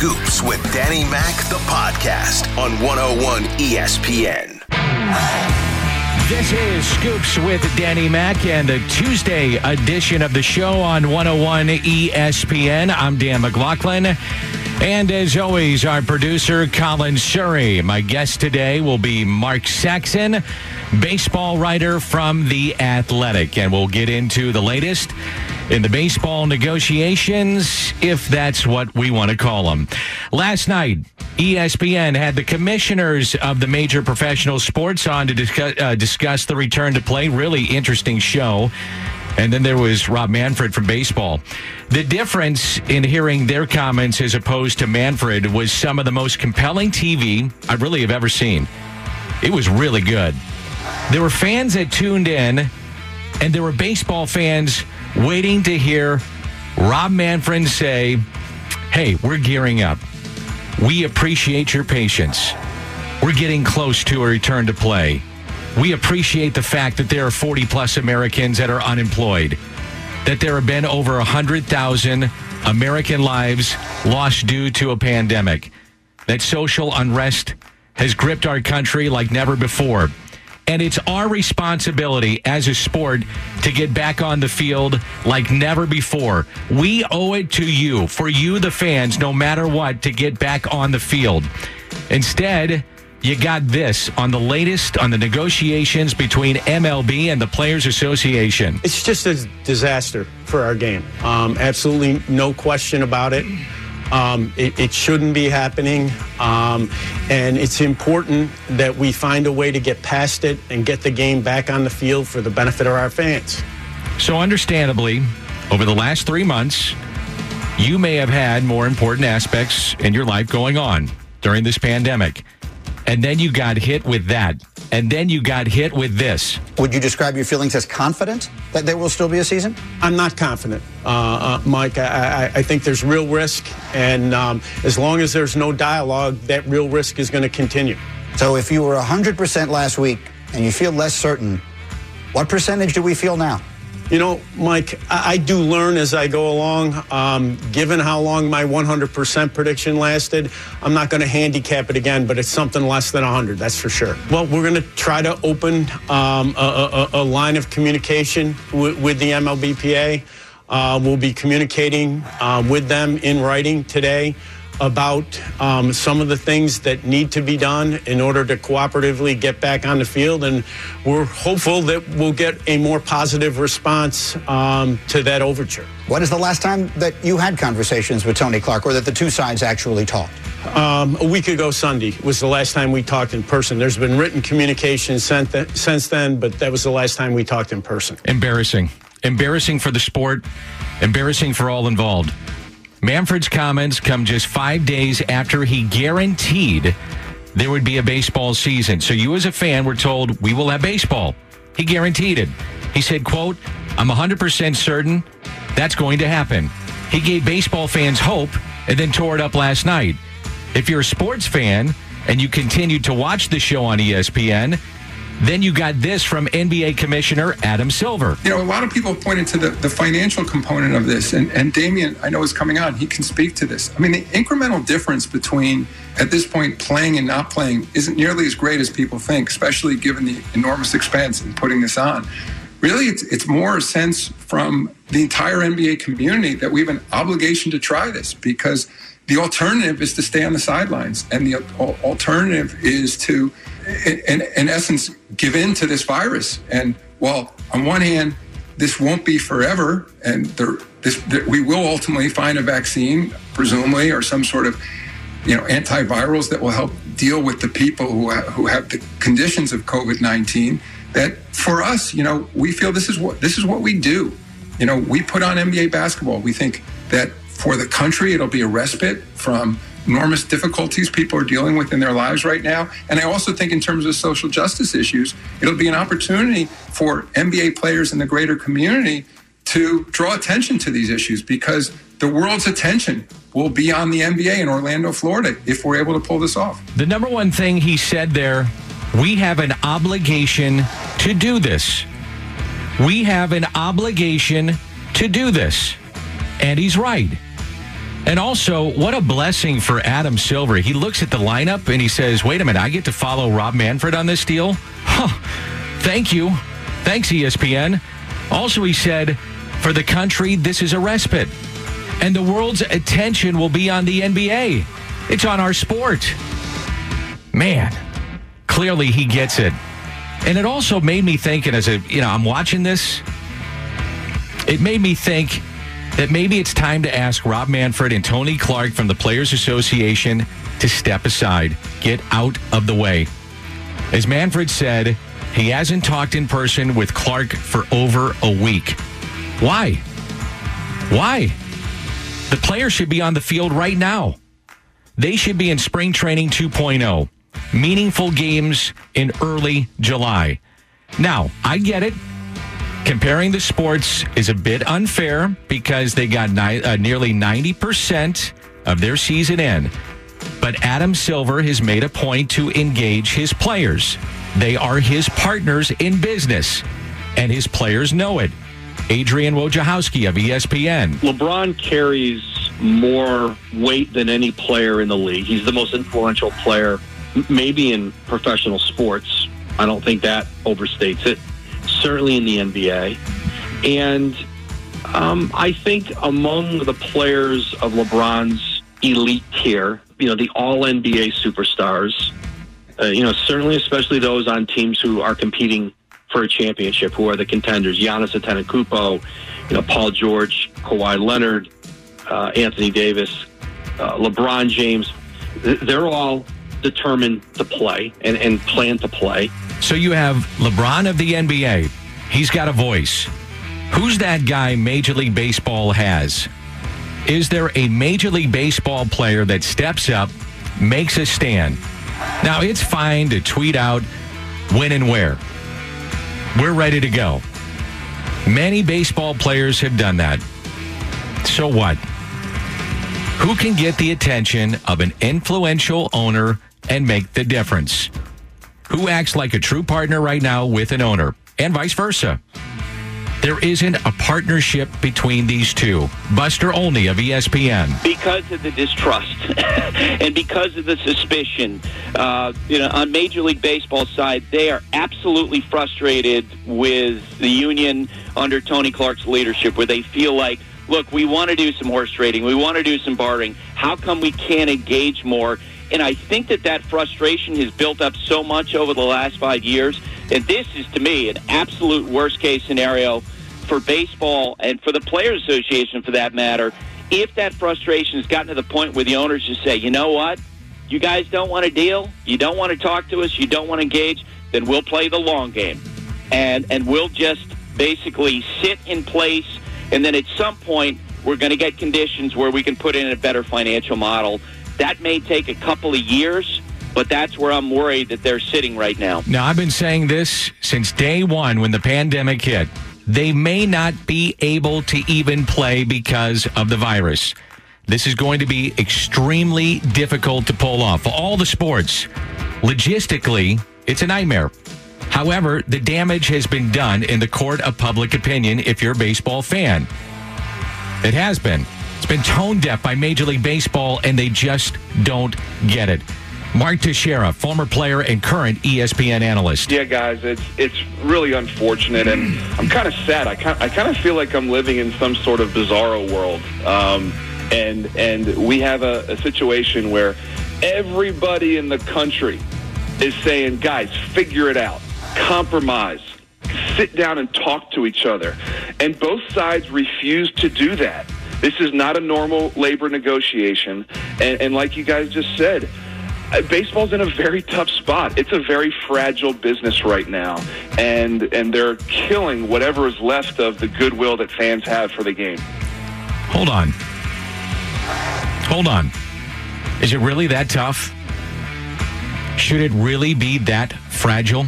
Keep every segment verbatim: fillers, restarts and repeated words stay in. Scoops with Danny Mac, the podcast on one oh one E S P N. This is Scoops with Danny Mac and the Tuesday edition of the show on one oh one E S P N. I'm Dan McLaughlin. And as always, our producer, Colin Surrey. My guest today will be Mark Saxon, baseball writer from The Athletic. And we'll get into the latest in the baseball negotiations, if that's what we want to call them. Last night, E S P N had the commissioners of the major professional sports on to discuss, uh, discuss the return to play. Really interesting show. And then there was Rob Manfred from baseball. The difference in hearing their comments as opposed to Manfred was some of the most compelling T V I really have ever seen. It was really good. There were fans that tuned in, and there were baseball fans waiting to hear Rob Manfred say, hey, we're gearing up. We appreciate your patience. We're getting close to a return to play. We appreciate the fact that there are forty-plus Americans that are unemployed, that there have been over one hundred thousand American lives lost due to a pandemic, that social unrest has gripped our country like never before. And it's our responsibility as a sport to get back on the field like never before. We owe it to you, for you, the fans, no matter what, to get back on the field. Instead, you got this on the latest on the negotiations between M L B and the Players Association. It's just a disaster for our game. Um, absolutely no question about it. Um, it, it shouldn't be happening. Um, and it's important that we find a way to get past it and get the game back on the field for the benefit of our fans. So understandably, over the last three months, you may have had more important aspects in your life going on during this pandemic. And then you got hit with that. And then you got hit with this. Would you describe your feelings as confident that there will still be a season? I'm not confident, uh, uh, Mike. I, I, I think there's real risk. And um, as long as there's no dialogue, that real risk is going to continue. So if you were one hundred percent last week and you feel less certain, what percentage do we feel now? You know, Mike, I do learn as I go along. Um, given how long my one hundred percent prediction lasted, I'm not going to handicap it again, but it's something less than one hundred, that's for sure. Well, we're going to try to open um, a, a, a line of communication w- with the M L B P A. Uh, we'll be communicating uh, with them in writing today about um, some of the things that need to be done in order to cooperatively get back on the field. And we're hopeful that we'll get a more positive response um, to that overture. What is the last time that you had conversations with Tony Clark, or that the two sides actually talked? Um, a week ago Sunday was the last time we talked in person. There's been written communication since then, but that was the last time we talked in person. Embarrassing. Embarrassing for the sport. Embarrassing for all involved. Manfred's comments come just five days after he guaranteed there would be a baseball season. So you as a fan were told, we will have baseball. He guaranteed it. He said, quote, I'm one hundred percent certain that's going to happen. He gave baseball fans hope and then tore it up last night. If you're a sports fan and you continued to watch the show on E S P N, then you got this from N B A Commissioner Adam Silver. You know, a lot of people pointed to the, the financial component of this, and, and Damian, I know, is coming on. He can speak to this. I mean, the incremental difference between, at this point, playing and not playing isn't nearly as great as people think, especially given the enormous expense in putting this on. Really, it's, it's more a sense from the entire N B A community that we have an obligation to try this, because the alternative is to stay on the sidelines, and the alternative is to, in, in essence, give in to this virus. And while on one hand, this won't be forever, and there, this, there, we will ultimately find a vaccine, presumably, or some sort of, you know, antivirals that will help deal with the people who ha- who have the conditions of COVID nineteen. That for us, you know, we feel this is what this is what we do. You know, we put on N B A basketball. We think that for the country, it'll be a respite from enormous difficulties people are dealing with in their lives right now. And I also think in terms of social justice issues, it'll be an opportunity for N B A players and the greater community to draw attention to these issues, because the world's attention will be on the N B A in Orlando, Florida, if we're able to pull this off. The number one thing he said there, we have an obligation to do this. We have an obligation to do this. And he's right. And also, what a blessing for Adam Silver. He looks at the lineup and he says, wait a minute, I get to follow Rob Manfred on this deal? Huh. Thank you. Thanks, E S P N. Also, he said, for the country, this is a respite. And the world's attention will be on the N B A. It's on our sport. Man, clearly he gets it. And it also made me think, and as a, you know, I'm watching this, it made me think that maybe it's time to ask Rob Manfred and Tony Clark from the Players Association to step aside, get out of the way. As Manfred said, he hasn't talked in person with Clark for over a week. Why? Why? The players should be on the field right now. They should be in spring training two point oh. Meaningful games in early July. Now, I get it. Comparing the sports is a bit unfair because they got ni- uh, nearly ninety percent of their season in. But Adam Silver has made a point to engage his players. They are his partners in business, and his players know it. Adrian Wojciechowski of E S P N. LeBron carries more weight than any player in the league. He's the most influential player maybe in professional sports. I don't think that overstates it. Certainly in the N B A. And um, I think among the players of LeBron's elite tier, you know, the all-N B A superstars, uh, you know, certainly especially those on teams who are competing for a championship, who are the contenders, Giannis Antetokounmpo, you know, Paul George, Kawhi Leonard, uh, Anthony Davis, uh, LeBron James, they're all determined to play and, and plan to play. So you have LeBron of the N B A. He's got a voice. Who's that guy Major League Baseball has? Is there a Major League Baseball player that steps up, makes a stand? Now, it's fine to tweet out when and where. We're ready to go. Many baseball players have done that. So what? Who can get the attention of an influential owner and make the difference? Who acts like a true partner right now with an owner, and vice versa? There isn't a partnership between these two. Buster Olney of E S P N. Because of the distrust and because of the suspicion, uh, you know, on Major League Baseball's side, they are absolutely frustrated with the union under Tony Clark's leadership, where they feel like, look, we want to do some horse trading. We want to do some bartering. How come we can't engage more? And I think that that frustration has built up so much over the last five years. And this is, to me, an absolute worst-case scenario for baseball and for the Players Association, for that matter, if that frustration has gotten to the point where the owners just say, you know what, you guys don't want to deal, you don't want to talk to us, you don't want to engage, then we'll play the long game. And, and we'll just basically sit in place, and then at some point we're going to get conditions where we can put in a better financial model. That may take a couple of years, but that's where I'm worried that they're sitting right now. Now, I've been saying this since day one when the pandemic hit. They may not be able to even play because of the virus. This is going to be extremely difficult to pull off. For all the sports, logistically, it's a nightmare. However, the damage has been done in the court of public opinion if you're a baseball fan. It has been. It's been tone deaf by Major League Baseball, and they just don't get it. Mark Teixeira, former player and current E S P N analyst. Yeah, guys, it's it's really unfortunate, and I'm kind of sad. I kind I kind of feel like I'm living in some sort of bizarro world, um, and and we have a, a situation where everybody in the country is saying, guys, figure it out, compromise, sit down and talk to each other, and both sides refuse to do that. This is not a normal labor negotiation. And, and like you guys just said, baseball's in a very tough spot. It's a very fragile business right now. And and they're killing whatever is left of the goodwill that fans have for the game. Hold on. Hold on. Is it really that tough? Should it really be that fragile?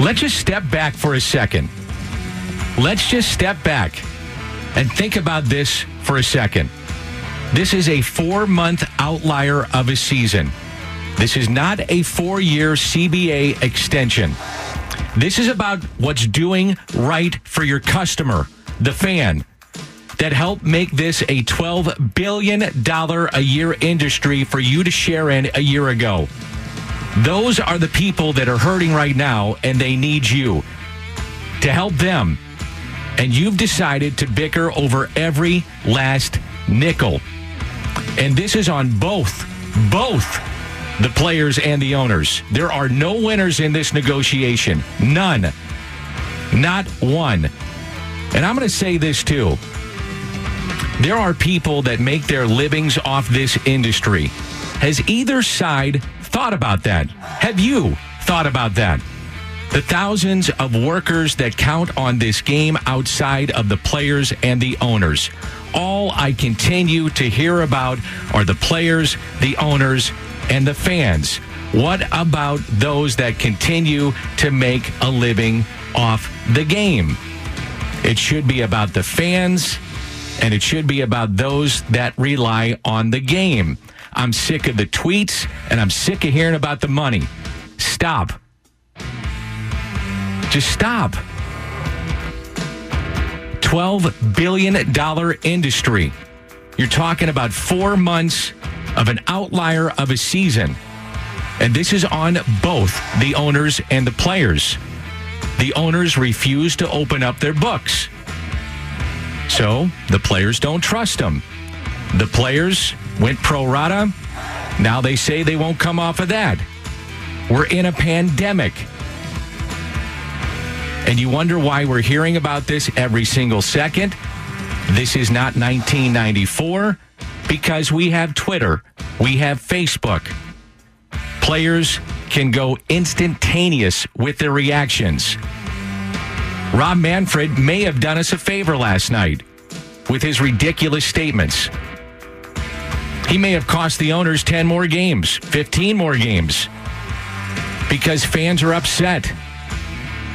Let's just step back for a second. Let's just step back. And think about this for a second. This is a four-month outlier of a season. This is not a four-year C B A extension. This is about what's doing right for your customer, the fan. that help make this a twelve billion dollars a year industry for you to share in a year ago. Those are the people that are hurting right now, and they need you to help them. And you've decided to bicker over every last nickel. And this is on both, both the players and the owners. There are no winners in this negotiation. None. Not one. And I'm going to say this, too. There are people that make their livings off this industry. Has either side thought about that? Have you thought about that? The thousands of workers that count on this game outside of the players and the owners. All I continue to hear about are the players, the owners, and the fans. What about those that continue to make a living off the game? It should be about the fans, and it should be about those that rely on the game. I'm sick of the tweets, and I'm sick of hearing about the money. Stop. Just stop. twelve billion dollars industry. You're talking about four months of an outlier of a season. And this is on both the owners and the players. The owners refuse to open up their books. So the players don't trust them. The players went pro rata. Now they say they won't come off of that. We're in a pandemic. And you wonder why we're hearing about this every single second. This is not nineteen ninety-four because we have Twitter. We have Facebook. Players can go instantaneous with their reactions. Rob Manfred may have done us a favor last night with his ridiculous statements. He may have cost the owners ten more games, fifteen more games, because fans are upset.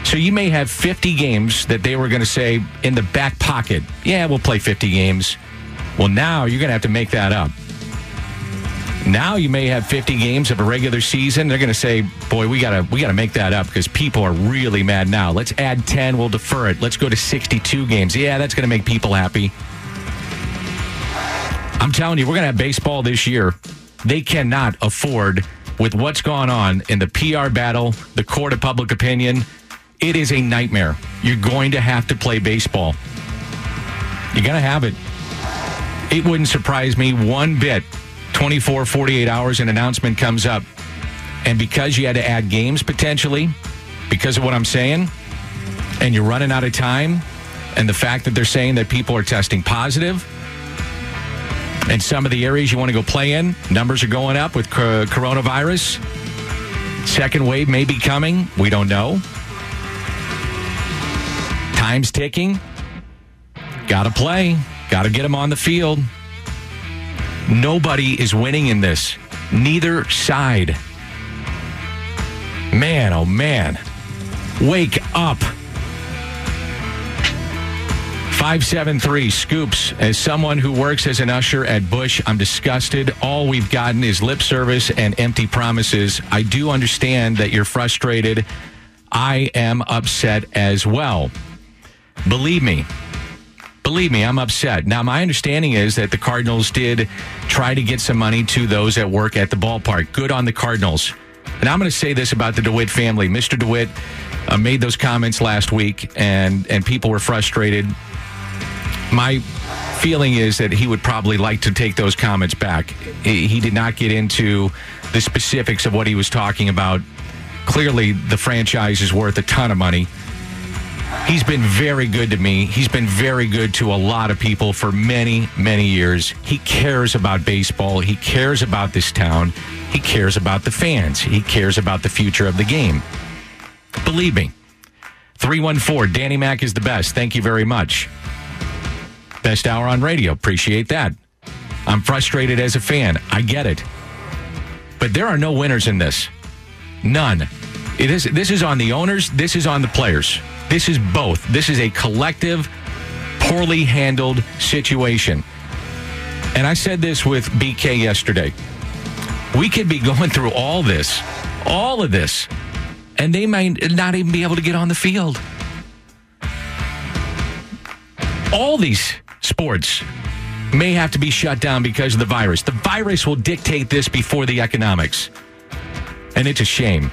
So you may have fifty games that they were going to say in the back pocket, yeah, we'll play fifty games. Well, now you're going to have to make that up. Now you may have fifty games of a regular season. They're going to say, boy, we got to we got to make that up because people are really mad now. Let's add ten. We'll defer it. Let's go to sixty-two games. Yeah, that's going to make people happy. I'm telling you, we're going to have baseball this year. They cannot afford, with what's gone on in the P R battle, the court of public opinion, it is a nightmare. You're going to have to play baseball. You're going to have it. It wouldn't surprise me one bit. twenty-four, forty-eight hours, an announcement comes up. And because you had to add games potentially, because of what I'm saying, and you're running out of time, and the fact that they're saying that people are testing positive, and some of the areas you want to go play in, numbers are going up with coronavirus. Second wave may be coming. We don't know. Time's ticking. Got to play. Got to get them on the field. Nobody is winning in this. Neither side. Man, oh man. Wake up. five seven three Scoops. As someone who works as an usher at Bush, I'm disgusted. All we've gotten is lip service and empty promises. I do understand that you're frustrated. I am upset as well. Believe me. Believe me, I'm upset. Now, my understanding is that the Cardinals did try to get some money to those that work at the ballpark. Good on the Cardinals. And I'm going to say this about the DeWitt family. Mister DeWitt uh, made those comments last week, and, and people were frustrated. My feeling is that he would probably like to take those comments back. He did not get into the specifics of what he was talking about. Clearly, the franchise is worth a ton of money. He's been very good to me. He's been very good to a lot of people for many, many years. He cares about baseball. He cares about this town. He cares about the fans. He cares about the future of the game. Believe me. three one four, Danny Mac is the best. Thank you very much. Best hour on radio. Appreciate that. I'm frustrated as a fan. I get it. But there are no winners in this. None. It is, this is on the owners. This is on the players. This is both. This is a collective, poorly handled situation. And I said this with B K yesterday. We could be going through all this, all of this, and they might not even be able to get on the field. All these sports. sports may have to be shut down because of the virus. The virus will dictate this before the economics. And it's a shame.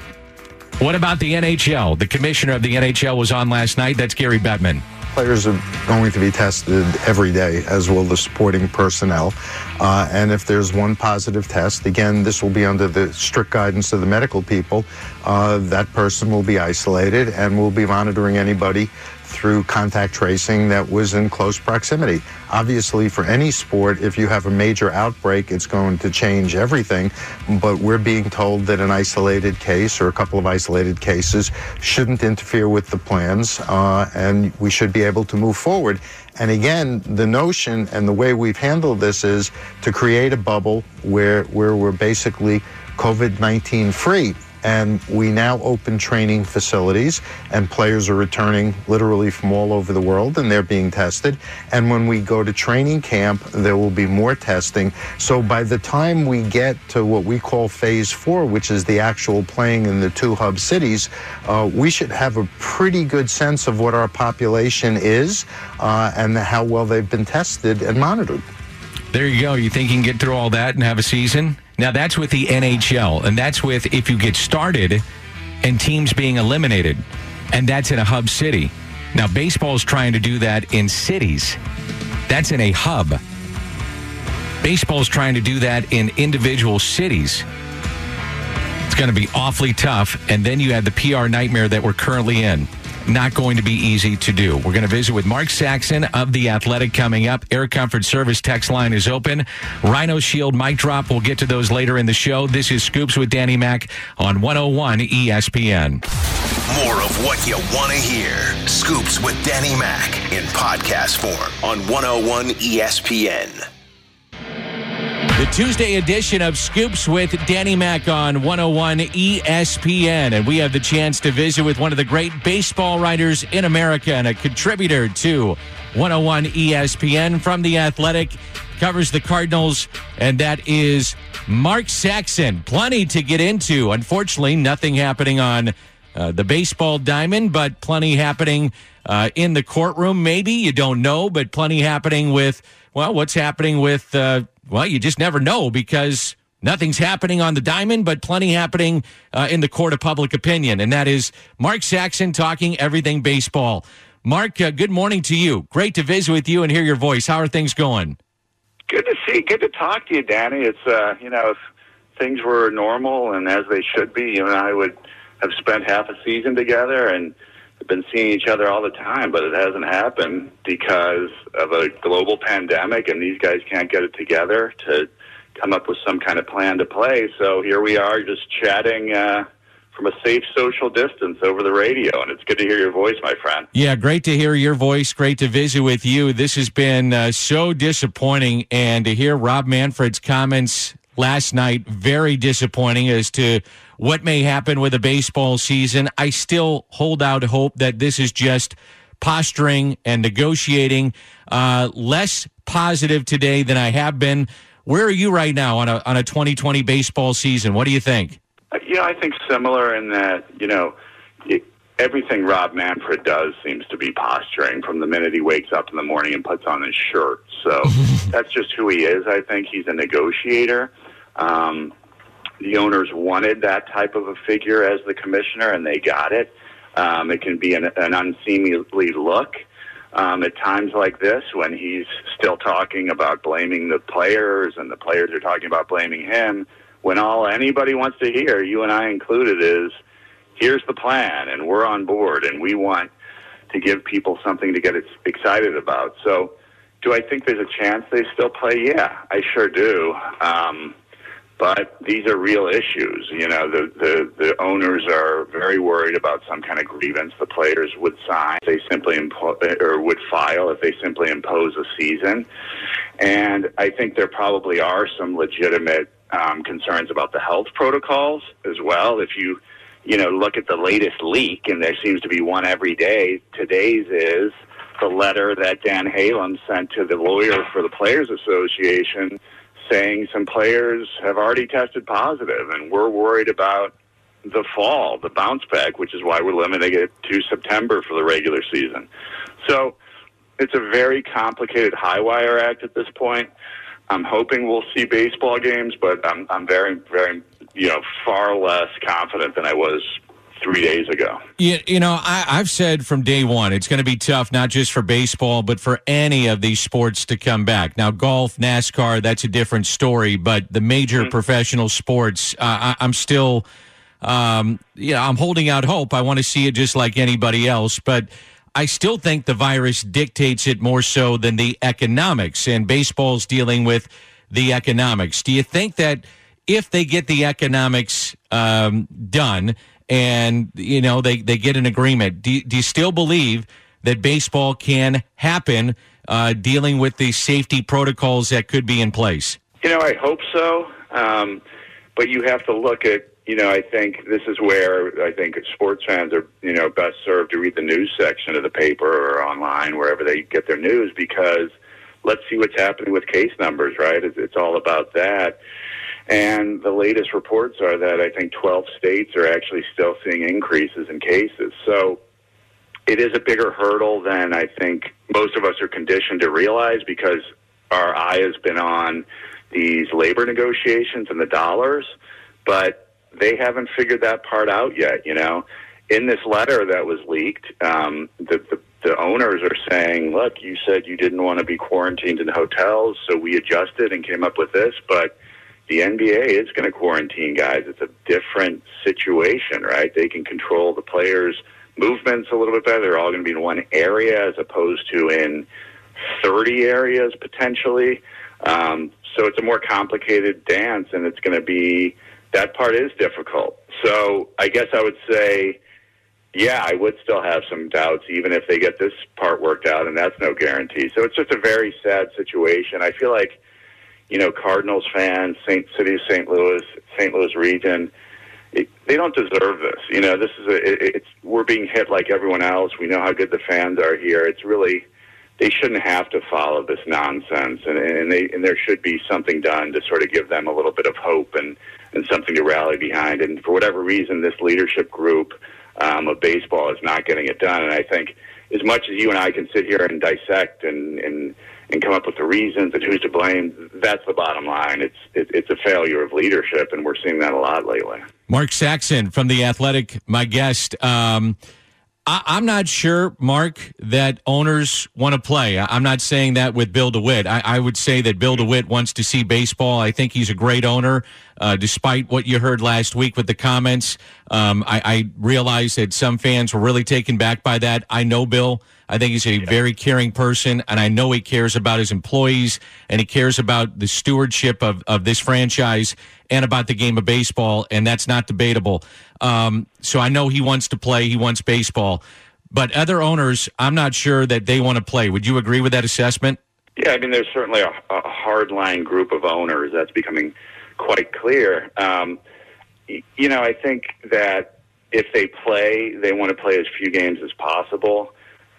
What about the N H L? The commissioner of the N H L was on last night. That's Gary Bettman. Players are going to be tested every day, as will the supporting personnel. Uh, and if there's one positive test, again, this will be under the strict guidance of the medical people. Uh, that person will be isolated, and we'll be monitoring anybody through contact tracing that was in close proximity. Obviously, for any sport, if you have a major outbreak, it's going to change everything, but we're being told that an isolated case or a couple of isolated cases shouldn't interfere with the plans, uh, and we should be able to move forward. And again, the notion and the way we've handled this is to create a bubble where, where we're basically COVID nineteen free. And we now open training facilities, and players are returning literally from all over the world, and they're being tested. And when we go to training camp, there will be more testing. So by the time we get to what we call phase four, which is the actual playing in the two hub cities, uh, we should have a pretty good sense of what our population is uh, and how well they've been tested and monitored. There you go. You think you can get through all that and have a season? Now, that's with the N H L, and that's with if you get started and teams being eliminated, and that's in a hub city. Now, baseball's trying to do that in cities. That's in a hub. Baseball's trying to do that in individual cities. It's going to be awfully tough, and then you have the P R nightmare that we're currently in. Not going to be easy to do. We're going to visit with Mark Saxon of The Athletic coming up. Air Comfort Service text line is open. Rhino Shield mic drop. We'll get to those later in the show. This is Scoops with Danny Mac on one oh one E S P N. More of what you want to hear. Scoops with Danny Mac in podcast form on one oh one E S P N. The Tuesday edition of Scoops with Danny Mac on one oh one E S P N. And we have the chance to visit with one of the great baseball writers in America and a contributor to one oh one E S P N from The Athletic. Covers the Cardinals, and that is Mark Saxon. Plenty to get into. Unfortunately, nothing happening on uh, the baseball diamond, but plenty happening uh, in the courtroom. Maybe, you don't know, but plenty happening with, well, what's happening with... Uh, Well, you just never know because nothing's happening on the diamond, but plenty happening uh, in the court of public opinion. And that is Mark Saxon talking everything baseball. Mark, uh, good morning to you. Great to visit with you and hear your voice. How are things going? Good to see. Good to talk to you, Danny. It's, uh, you know, if things were normal and as they should be, you and I would have spent half a season together and been seeing each other all the time, but it hasn't happened because of a global pandemic, and these guys can't get it together to come up with some kind of plan to play. So here we are just chatting uh, from a safe social distance over the radio, and it's good to hear your voice, my friend. Yeah, great to hear your voice. Great to visit with you. This has been uh, so disappointing, and to hear Rob Manfred's comments last night, very disappointing as to what may happen with a baseball season. I still hold out hope that this is just posturing and negotiating. Uh, less positive today than I have been. Where are you right now on a on a twenty twenty baseball season? What do you think? You know, I think similar in that, you know, everything Rob Manfred does seems to be posturing from the minute he wakes up in the morning and puts on his shirt. So that's just who he is. I think he's a negotiator. Um, the owners wanted that type of a figure as the commissioner, and they got it. Um, it can be an, an unseemly look um, at times like this when he's still talking about blaming the players and the players are talking about blaming him, when all anybody wants to hear, you and I included, is here's the plan, and we're on board, and we want to give people something to get excited about. So do I think there's a chance they still play? Yeah, I sure do. Um, but these are real issues. You know, the, the, the owners are very worried about some kind of grievance the players would sign, they simply impo- or would file if they simply impose a season. And I think there probably are some legitimate um, concerns about the health protocols as well. If you, you know, look at the latest leak, and there seems to be one every day. Today's is the letter that Dan Halem sent to the lawyer for the Players Association saying some players have already tested positive, and we're worried about the fall, the bounce back, which is why we're limiting it to September for the regular season. So it's a very complicated high wire act at this point. I'm hoping we'll see baseball games, but I'm I'm very, very, you know, far less confident than I was three days ago. You, you know, I, I've said from day one, it's going to be tough, not just for baseball, but for any of these sports to come back. Now, golf, NASCAR, that's a different story, but the major mm-hmm. professional sports, uh, I, I'm still, um, you know, I'm holding out hope. I want to see it just like anybody else, but I still think the virus dictates it more so than the economics, and baseball's dealing with the economics. Do you think that if they get the economics um, done and, you know, they, they get an agreement, do, do you still believe that baseball can happen uh, dealing with the safety protocols that could be in place? You know, I hope so, um, but you have to look at, you know, I think this is where I think sports fans are, you know, best served to read the news section of the paper or online, wherever they get their news, because let's see what's happening with case numbers, right? It's all about that. And the latest reports are that I think twelve states are actually still seeing increases in cases. So it is a bigger hurdle than I think most of us are conditioned to realize, because our eye has been on these labor negotiations and the dollars, but they haven't figured that part out yet, you know. In this letter that was leaked, um, the, the, the owners are saying, look, you said you didn't want to be quarantined in hotels, so we adjusted and came up with this, but the N B A is going to quarantine guys. It's a different situation, right? They can control the players' movements a little bit better. They're all going to be in one area as opposed to in thirty areas potentially. Um, so it's a more complicated dance, and it's going to be – that part is difficult. So I guess I would say, yeah, I would still have some doubts, even if they get this part worked out, and that's no guarantee. So it's just a very sad situation. I feel like, you know, Cardinals fans, Saint City of Saint Louis, Saint Louis region, it, they don't deserve this. You know, this is a, it, it's we're being hit like everyone else. We know how good the fans are here. It's really, they shouldn't have to follow this nonsense, and, and, they, and there should be something done to sort of give them a little bit of hope and, and something to rally behind. And for whatever reason, this leadership group um, of baseball is not getting it done. And I think as much as you and I can sit here and dissect and, and, and come up with the reasons and who's to blame, that's the bottom line. It's, it, it's a failure of leadership, and we're seeing that a lot lately. Mark Saxon from The Athletic, my guest. Um I'm not sure, Mark, that owners want to play. I'm not saying that with Bill DeWitt. I, I would say that Bill DeWitt wants to see baseball. I think he's a great owner, uh, despite what you heard last week with the comments. Um, I, I realize that some fans were really taken back by that. I know Bill. I think he's a yeah. very caring person, and I know he cares about his employees, and he cares about the stewardship of, of this franchise and about the game of baseball, and that's not debatable. Um, so I know he wants to play. He wants baseball. But other owners, I'm not sure that they want to play. Would you agree with that assessment? Yeah, I mean, there's certainly a, a hardline group of owners. That's becoming quite clear. Um, you know, I think that if they play, they want to play as few games as possible.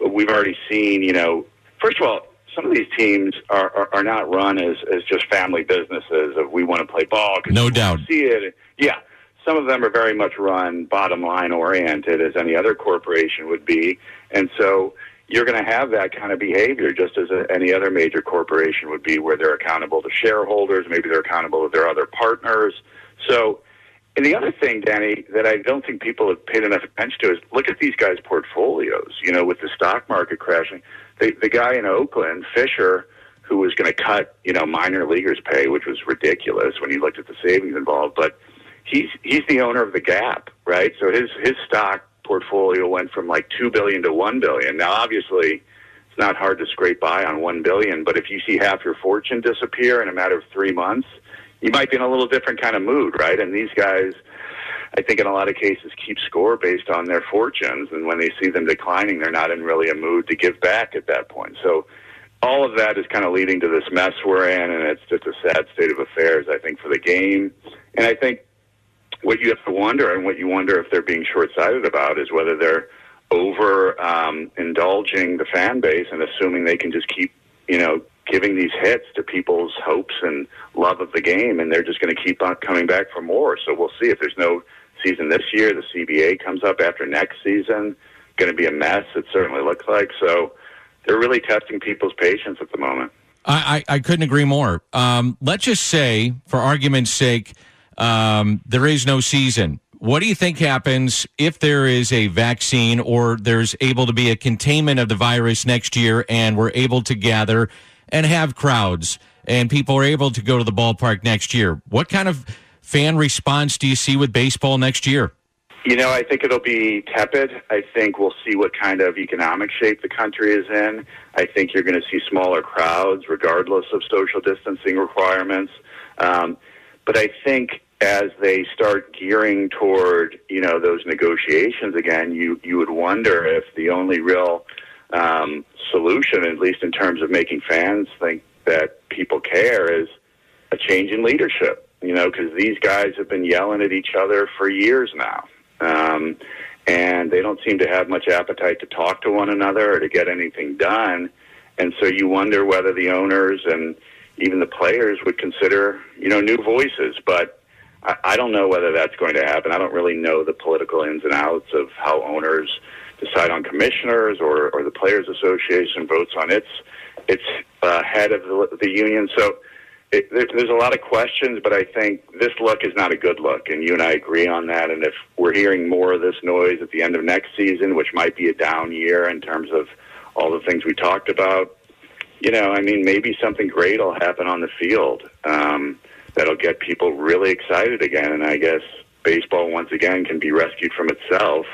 We've already seen, you know, first of all, some of these teams are, are, are not run as, as just family businesses of we want to play ball. No doubt. See it. Yeah. Some of them are very much run bottom line oriented as any other corporation would be. And so you're going to have that kind of behavior just as a, any other major corporation would be, where they're accountable to shareholders. Maybe they're accountable to their other partners. So, and the other thing, Danny, that I don't think people have paid enough attention to is look at these guys' portfolios. You know, with the stock market crashing, the, the guy in Oakland, Fisher, who was going to cut, you know, minor leaguers' pay, which was ridiculous when you looked at the savings involved, but he's he's the owner of the Gap, right? So his his stock portfolio went from like two billion to one billion. Now, obviously, it's not hard to scrape by on one billion, but if you see half your fortune disappear in a matter of three months. You might be in a little different kind of mood, right? And these guys, I think in a lot of cases, keep score based on their fortunes. And when they see them declining, they're not in really a mood to give back at that point. So all of that is kind of leading to this mess we're in, and it's just a sad state of affairs, I think, for the game. And I think what you have to wonder, and what you wonder if they're being short-sighted about, is whether they're over um, indulging the fan base and assuming they can just keep, you know, giving these hits to people's hopes and love of the game, and they're just going to keep on coming back for more. So we'll see. If there's no season this year, the C B A comes up after next season, going to be a mess, it certainly looks like. So they're really testing people's patience at the moment. I, I, I couldn't agree more. Um, let's just say, for argument's sake, um, there is no season. What do you think happens if there is a vaccine or there's able to be a containment of the virus next year and we're able to gather and have crowds and people are able to go to the ballpark next year? What kind of fan response do you see with baseball next year? You know, I think it'll be tepid. I think we'll see what kind of economic shape the country is in. I think you're going to see smaller crowds regardless of social distancing requirements. Um, but I think as they start gearing toward, you know, those negotiations again, you, you would wonder if the only real um, solution, at least in terms of making fans think that people care, is a change in leadership. You know, because these guys have been yelling at each other for years now. Um, and they don't seem to have much appetite to talk to one another or to get anything done. And so you wonder whether the owners and even the players would consider, you know, new voices. But I, I don't know whether that's going to happen. I don't really know the political ins and outs of how owners decide on commissioners or, or the Players Association votes on its, its uh, head of the, the union. So It, there's a lot of questions, but I think this look is not a good look, and you and I agree on that. And if we're hearing more of this noise at the end of next season, which might be a down year in terms of all the things we talked about, you know, I mean, maybe something great will happen on the field um, that'll get people really excited again. And I guess baseball, once again, can be rescued from itself,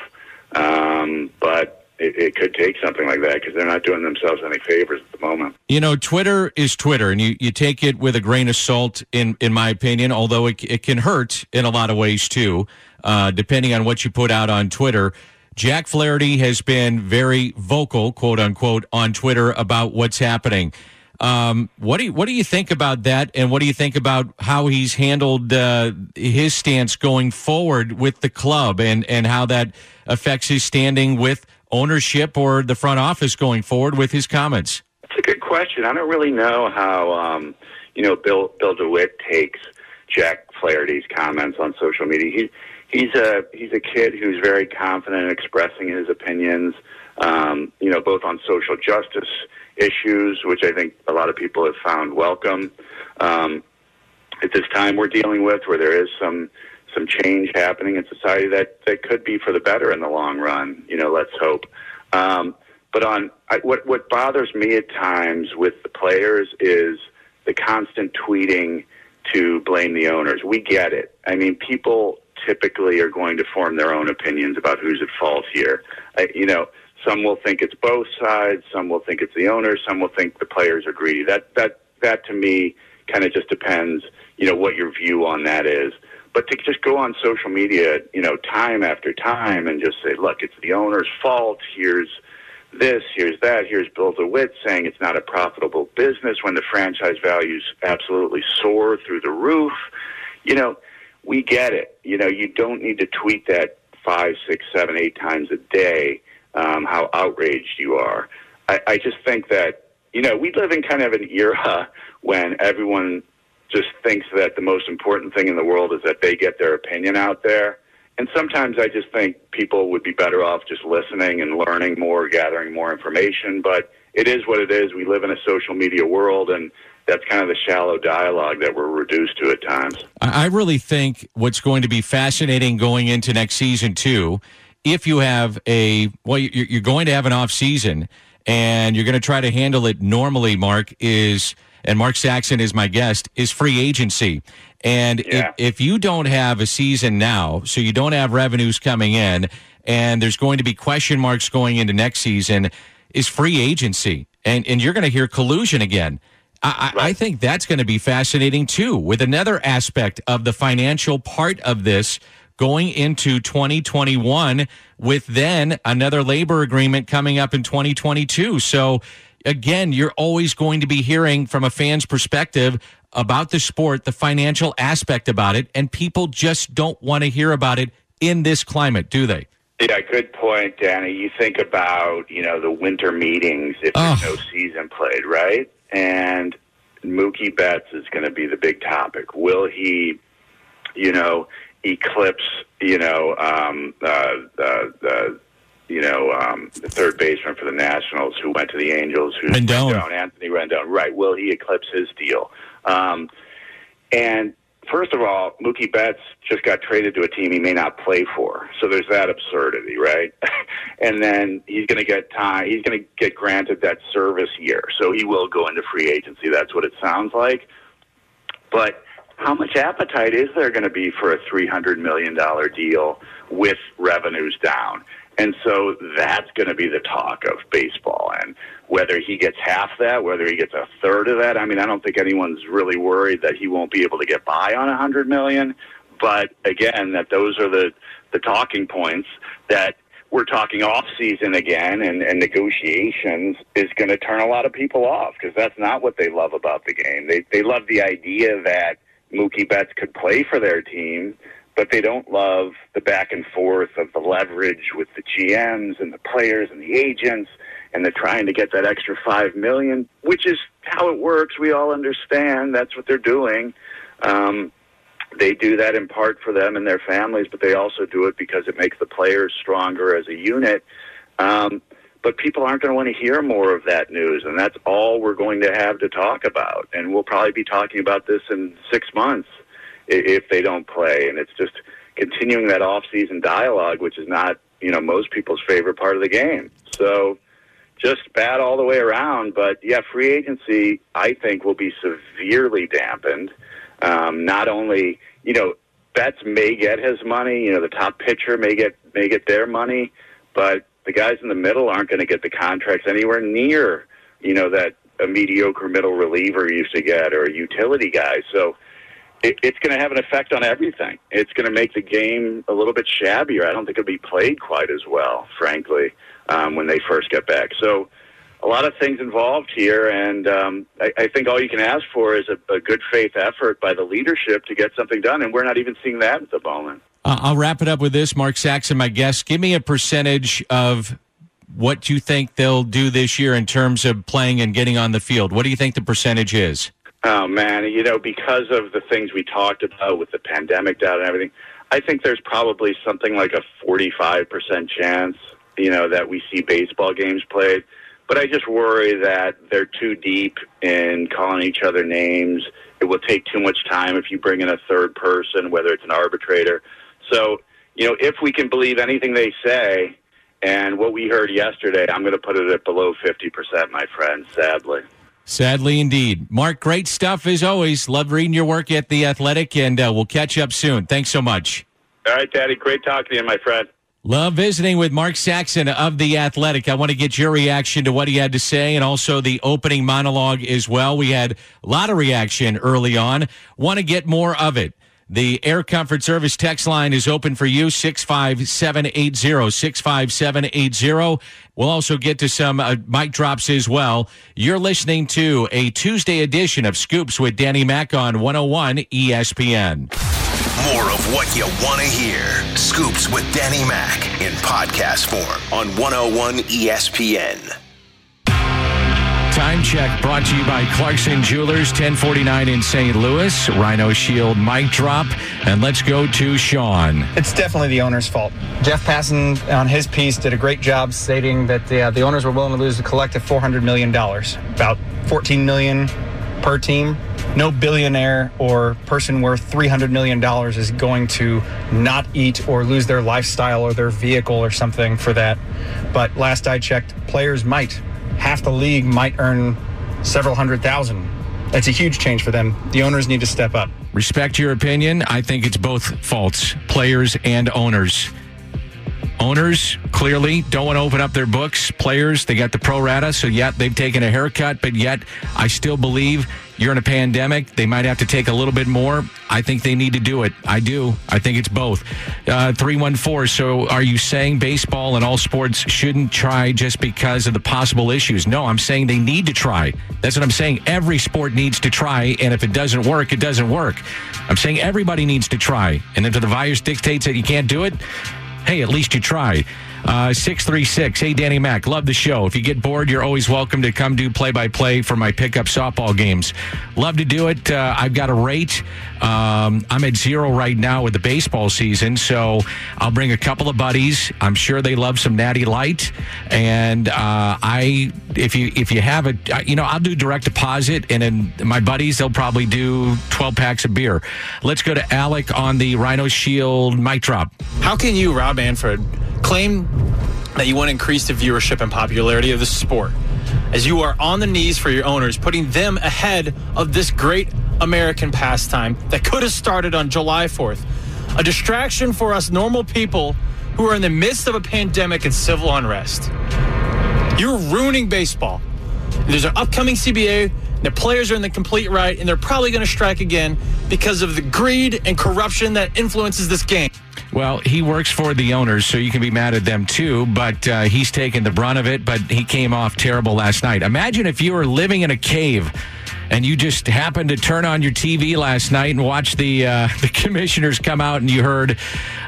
um, but It, it could take something like that because they're not doing themselves any favors at the moment. You know, Twitter is Twitter, and you, you take it with a grain of salt, in, in my opinion, although it, it can hurt in a lot of ways, too, uh, depending on what you put out on Twitter. Jack Flaherty has been very vocal, quote-unquote, on Twitter about what's happening. Um, what do you, what do you think about that, and what do you think about how he's handled uh, his stance going forward with the club and, and how that affects his standing with ownership or the front office going forward with his comments? That's a good question. I don't really know how, um, you know, Bill Bill DeWitt takes Jack Flaherty's comments on social media. He he's a he's a kid who's very confident in expressing his opinions. Um, you know, both on social justice issues, which I think a lot of people have found welcome um, at this time we're dealing with, where there is some. Some change happening in society that, that could be for the better in the long run, you know, let's hope. Um, but on I, what, what bothers me at times with the players is the constant tweeting to blame the owners. We get it. I mean, people typically are going to form their own opinions about who's at fault here. I, you know, some will think it's both sides. Some will think it's the owners. Some will think the players are greedy. That, that, that to me kind of just depends, you know, what your view on that is. But to just go on social media, you know, time after time and just say, look, it's the owner's fault. Here's this, here's that. Here's Bill DeWitt saying it's not a profitable business when the franchise values absolutely soar through the roof. You know, we get it. You know, you don't need to tweet that five, six, seven, eight times a day, um, how outraged you are. I, I just think that, you know, we live in kind of an era when everyone just thinks that the most important thing in the world is that they get their opinion out there. And sometimes I just think people would be better off just listening and learning more, gathering more information. But it is what it is. We live in a social media world, and that's kind of the shallow dialogue that we're reduced to at times. I really think what's going to be fascinating going into next season, too, if you have a – well, you're going to have an off season, and you're going to try to handle it normally, Mark, is – and Mark Saxon is my guest, is free agency. And yeah. if, if you don't have a season now, so you don't have revenues coming in, and there's going to be question marks going into next season, is free agency. And and you're going to hear collusion again. I, right. I think that's going to be fascinating, too, with another aspect of the financial part of this going into twenty twenty-one, with then another labor agreement coming up in twenty twenty-two. So again, you're always going to be hearing from a fan's perspective about the sport, the financial aspect about it, and people just don't want to hear about it in this climate, do they? Yeah, good point, Danny. You think about, you know, the winter meetings if oh. there's no season played, right? And Mookie Betts is going to be the big topic. Will he, you know, eclipse, you know, um, uh, uh, uh, you know, um, the third baseman for the Nationals who went to the Angels. Who's Rendon. Rendon, Anthony Rendon. Right. Will he eclipse his deal? Um, and first of all, Mookie Betts just got traded to a team he may not play for. So there's that absurdity, right? And then he's going to get time. He's going to get granted that service year. So he will go into free agency. That's what it sounds like. But how much appetite is there going to be for a three hundred million dollars deal with revenues down? And so that's going to be the talk of baseball. And whether he gets half that, whether he gets a third of that, I mean, I don't think anyone's really worried that he won't be able to get by on one hundred million dollars. But, again, that those are the, the talking points that we're talking off-season again, and, and negotiations is going to turn a lot of people off because that's not what they love about the game. They they love the idea that Mookie Betts could play for their team, but they don't love the back and forth of the leverage with the G Ms and the players and the agents, and they're trying to get that extra five million dollars, which is how it works. We all understand that's what they're doing. Um, they do that in part for them and their families, but they also do it because it makes the players stronger as a unit. Um, but people aren't going to want to hear more of that news, and that's all we're going to have to talk about. And we'll probably be talking about this in six months. If they don't play, and it's just continuing that off-season dialogue, which is not, you know, most people's favorite part of the game. So just bad all the way around. But, yeah, free agency, I think, will be severely dampened. Um, not only, you know, Betts may get his money. You know, the top pitcher may get may get their money. But the guys in the middle aren't going to get the contracts anywhere near, you know, that a mediocre middle reliever used to get or a utility guy. So it's going to have an effect on everything. It's going to make the game a little bit shabbier. I don't think it'll be played quite as well, frankly, um, when they first get back. So a lot of things involved here, and um, I, I think all you can ask for is a, a good faith effort by the leadership to get something done, and we're not even seeing that at the moment. Uh, I'll wrap it up with this. Mark Saxon, my guest, give me a percentage of what you think they'll do this year in terms of playing and getting on the field. What do you think the percentage is? Oh, man, you know, because of the things we talked about with the pandemic data and everything, I think there's probably something like a forty-five percent chance, you know, that we see baseball games played. But I just worry that they're too deep in calling each other names. It will take too much time if you bring in a third person, whether it's an arbitrator. So, you know, if we can believe anything they say and what we heard yesterday, I'm going to put it at below fifty percent, my friend, sadly. Sadly, indeed. Mark, great stuff as always. Love reading your work at The Athletic, and uh, we'll catch up soon. Thanks so much. All right, Daddy. Great talking to you, my friend. Love visiting with Mark Saxon of The Athletic. I want to get your reaction to what he had to say and also the opening monologue as well. We had a lot of reaction early on. Want to get more of it. The Air Comfort Service text line is open for you, six five seven eight zero. We'll also get to some uh, mic drops as well. You're listening to a Tuesday edition of Scoops with Danny Mac on one oh one E S P N. More of what you want to hear. Scoops with Danny Mac in podcast form on one oh one E S P N. Time check brought to you by Clarkson Jewelers, ten forty-nine in Saint Louis. Rhino Shield mic drop, and let's go to Sean. It's definitely the owner's fault. Jeff Passan on his piece did a great job stating that the, uh, the owners were willing to lose a collective four hundred million dollars, about fourteen million dollars per team. No billionaire or person worth three hundred million dollars is going to not eat or lose their lifestyle or their vehicle or something for that. But last I checked, players might. Half the league might earn several hundred thousand. That's a huge change for them. The owners need to step up. Respect your opinion. I think it's both faults, players and owners. Owners clearly don't want to open up their books. Players, they got the pro rata, so yet they've taken a haircut, but yet I still believe you're in a pandemic. They might have to take a little bit more. I think they need to do it. I do. I think it's both. Uh, three one four, so are you saying baseball and all sports shouldn't try just because of the possible issues? No, I'm saying they need to try. That's what I'm saying. Every sport needs to try, and if it doesn't work, it doesn't work. I'm saying everybody needs to try, and if the virus dictates that you can't do it, hey, at least you tried. Uh, six three six, hey, Danny Mac, love the show. If you get bored, you're always welcome to come do play-by-play for my pickup softball games. Love to do it. Uh, I've got a rate. Um, I'm at zero right now with the baseball season, so I'll bring a couple of buddies. I'm sure they love some Natty Light. And uh, I, if you if you have it, you know, I'll do direct deposit, and then my buddies, they'll probably do twelve packs of beer. Let's go to Alec on the Rhino Shield mic drop. How can you, Rob Manfred, claim that you want to increase the viewership and popularity of the sport, as you are on the knees for your owners, putting them ahead of this great American pastime that could have started on July fourth, a distraction for us normal people who are in the midst of a pandemic and civil unrest? You're ruining baseball. There's an upcoming C B A. The players are in the complete right, and they're probably going to strike again because of the greed and corruption that influences this game. Well, he works for the owners, so you can be mad at them too, but uh, he's taken the brunt of it, but he came off terrible last night. Imagine if you were living in a cave and you just happened to turn on your T V last night and watch the uh, the commissioners come out and you heard,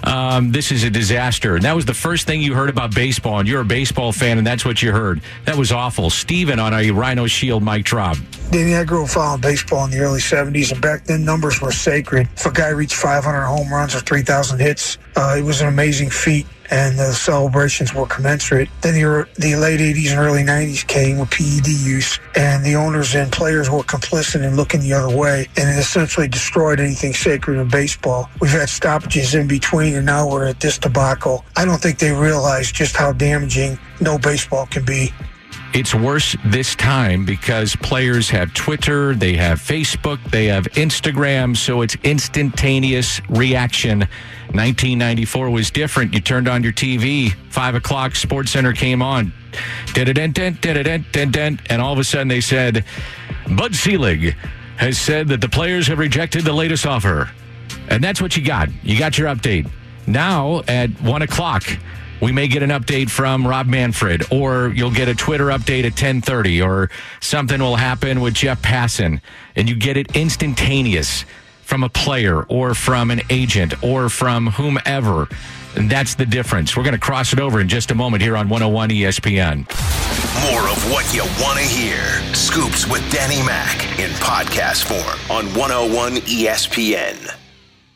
um, this is a disaster. And that was the first thing you heard about baseball, and you're a baseball fan, and that's what you heard. That was awful. Steven on a Rhino Shield mic drop. Danny, I grew up following baseball in the early seventies, and back then numbers were sacred. If a guy reached five hundred home runs or three thousand hits, uh, it was an amazing feat, and the celebrations were commensurate. Then the, the late eighties and early nineties came with P E D use, and the owners and players were complicit in looking the other way, and it essentially destroyed anything sacred in baseball. We've had stoppages in between, and now we're at this debacle. I don't think they realize just how damaging no baseball can be. It's worse this time because players have Twitter, they have Facebook, they have Instagram, so it's instantaneous reaction. nineteen ninety-four was different. You turned on your T V, five o'clock, Sports Center came on. And all of a sudden they said, Bud Selig has said that the players have rejected the latest offer. And that's what you got. You got your update. Now at one o'clock. We may get an update from Rob Manfred, or you'll get a Twitter update at ten thirty, or something will happen with Jeff Passan, and you get it instantaneous from a player or from an agent or from whomever. And that's the difference. We're going to cross it over in just a moment here on one oh one E S P N. More of what you want to hear. Scoops with Danny Mac in podcast form on one oh one E S P N.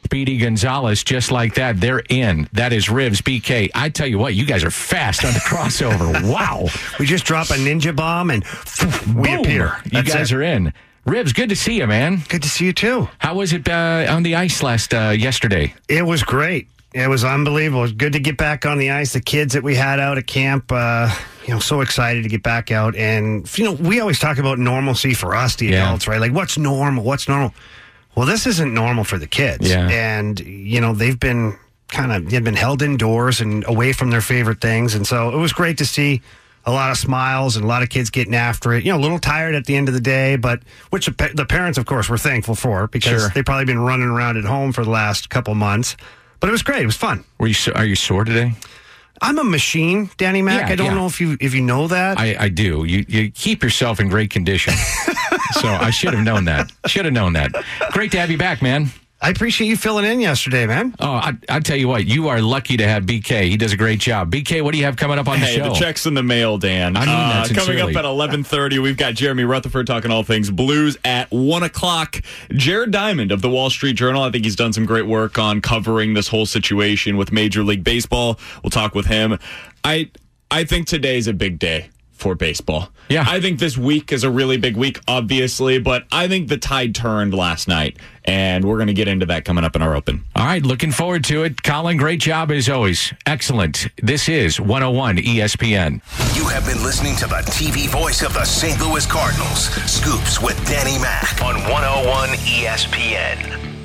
Speedy Gonzalez, just like that, they're in. That is Rivs, B K. I tell you what, you guys are fast on the crossover. Wow. We just drop a ninja bomb and we boom, appear. That's you guys it. Are in. Ribs, good to see you, man. Good to see you, too. How was it uh, on the ice last uh, yesterday? It was great. It was unbelievable. It was good to get back on the ice. The kids that we had out at camp, uh, you know, so excited to get back out. And, you know, we always talk about normalcy for us, the yeah. adults, right? Like, what's normal? What's normal? Well, this isn't normal for the kids. Yeah. And, you know, they've been kind of they've been held indoors and away from their favorite things. And so it was great to see a lot of smiles and a lot of kids getting after it. You know, a little tired at the end of the day, but which the parents, of course, were thankful for because sure. they've probably been running around at home for the last couple months. But it was great. It was fun. Were you so, are you sore today? I'm a machine, Danny Mac. Yeah, I don't yeah. know if you if you know that. I, I do. You you keep yourself in great condition. So I should have known that. Should have known that. Great to have you back, man. I appreciate you filling in yesterday, man. Oh, I, I tell you what, you are lucky to have B K. He does a great job. B K, what do you have coming up on the hey, show? The check's in the mail, Dan. I mean uh, that sincerely. Coming up at eleven thirty, we've got Jeremy Rutherford talking all things Blues at one o'clock. Jared Diamond of the Wall Street Journal. I think he's done some great work on covering this whole situation with Major League Baseball. We'll talk with him. I I think today's a big day for baseball. Yeah. I think this week is a really big week, obviously, but I think the tide turned last night, and we're going to get into that coming up in our open. All right, looking forward to it. Colin, great job as always. Excellent. This is one oh one E S P N. You have been listening to the T V voice of the Saint Louis Cardinals, Scoops with Danny Mac on one oh one E S P N.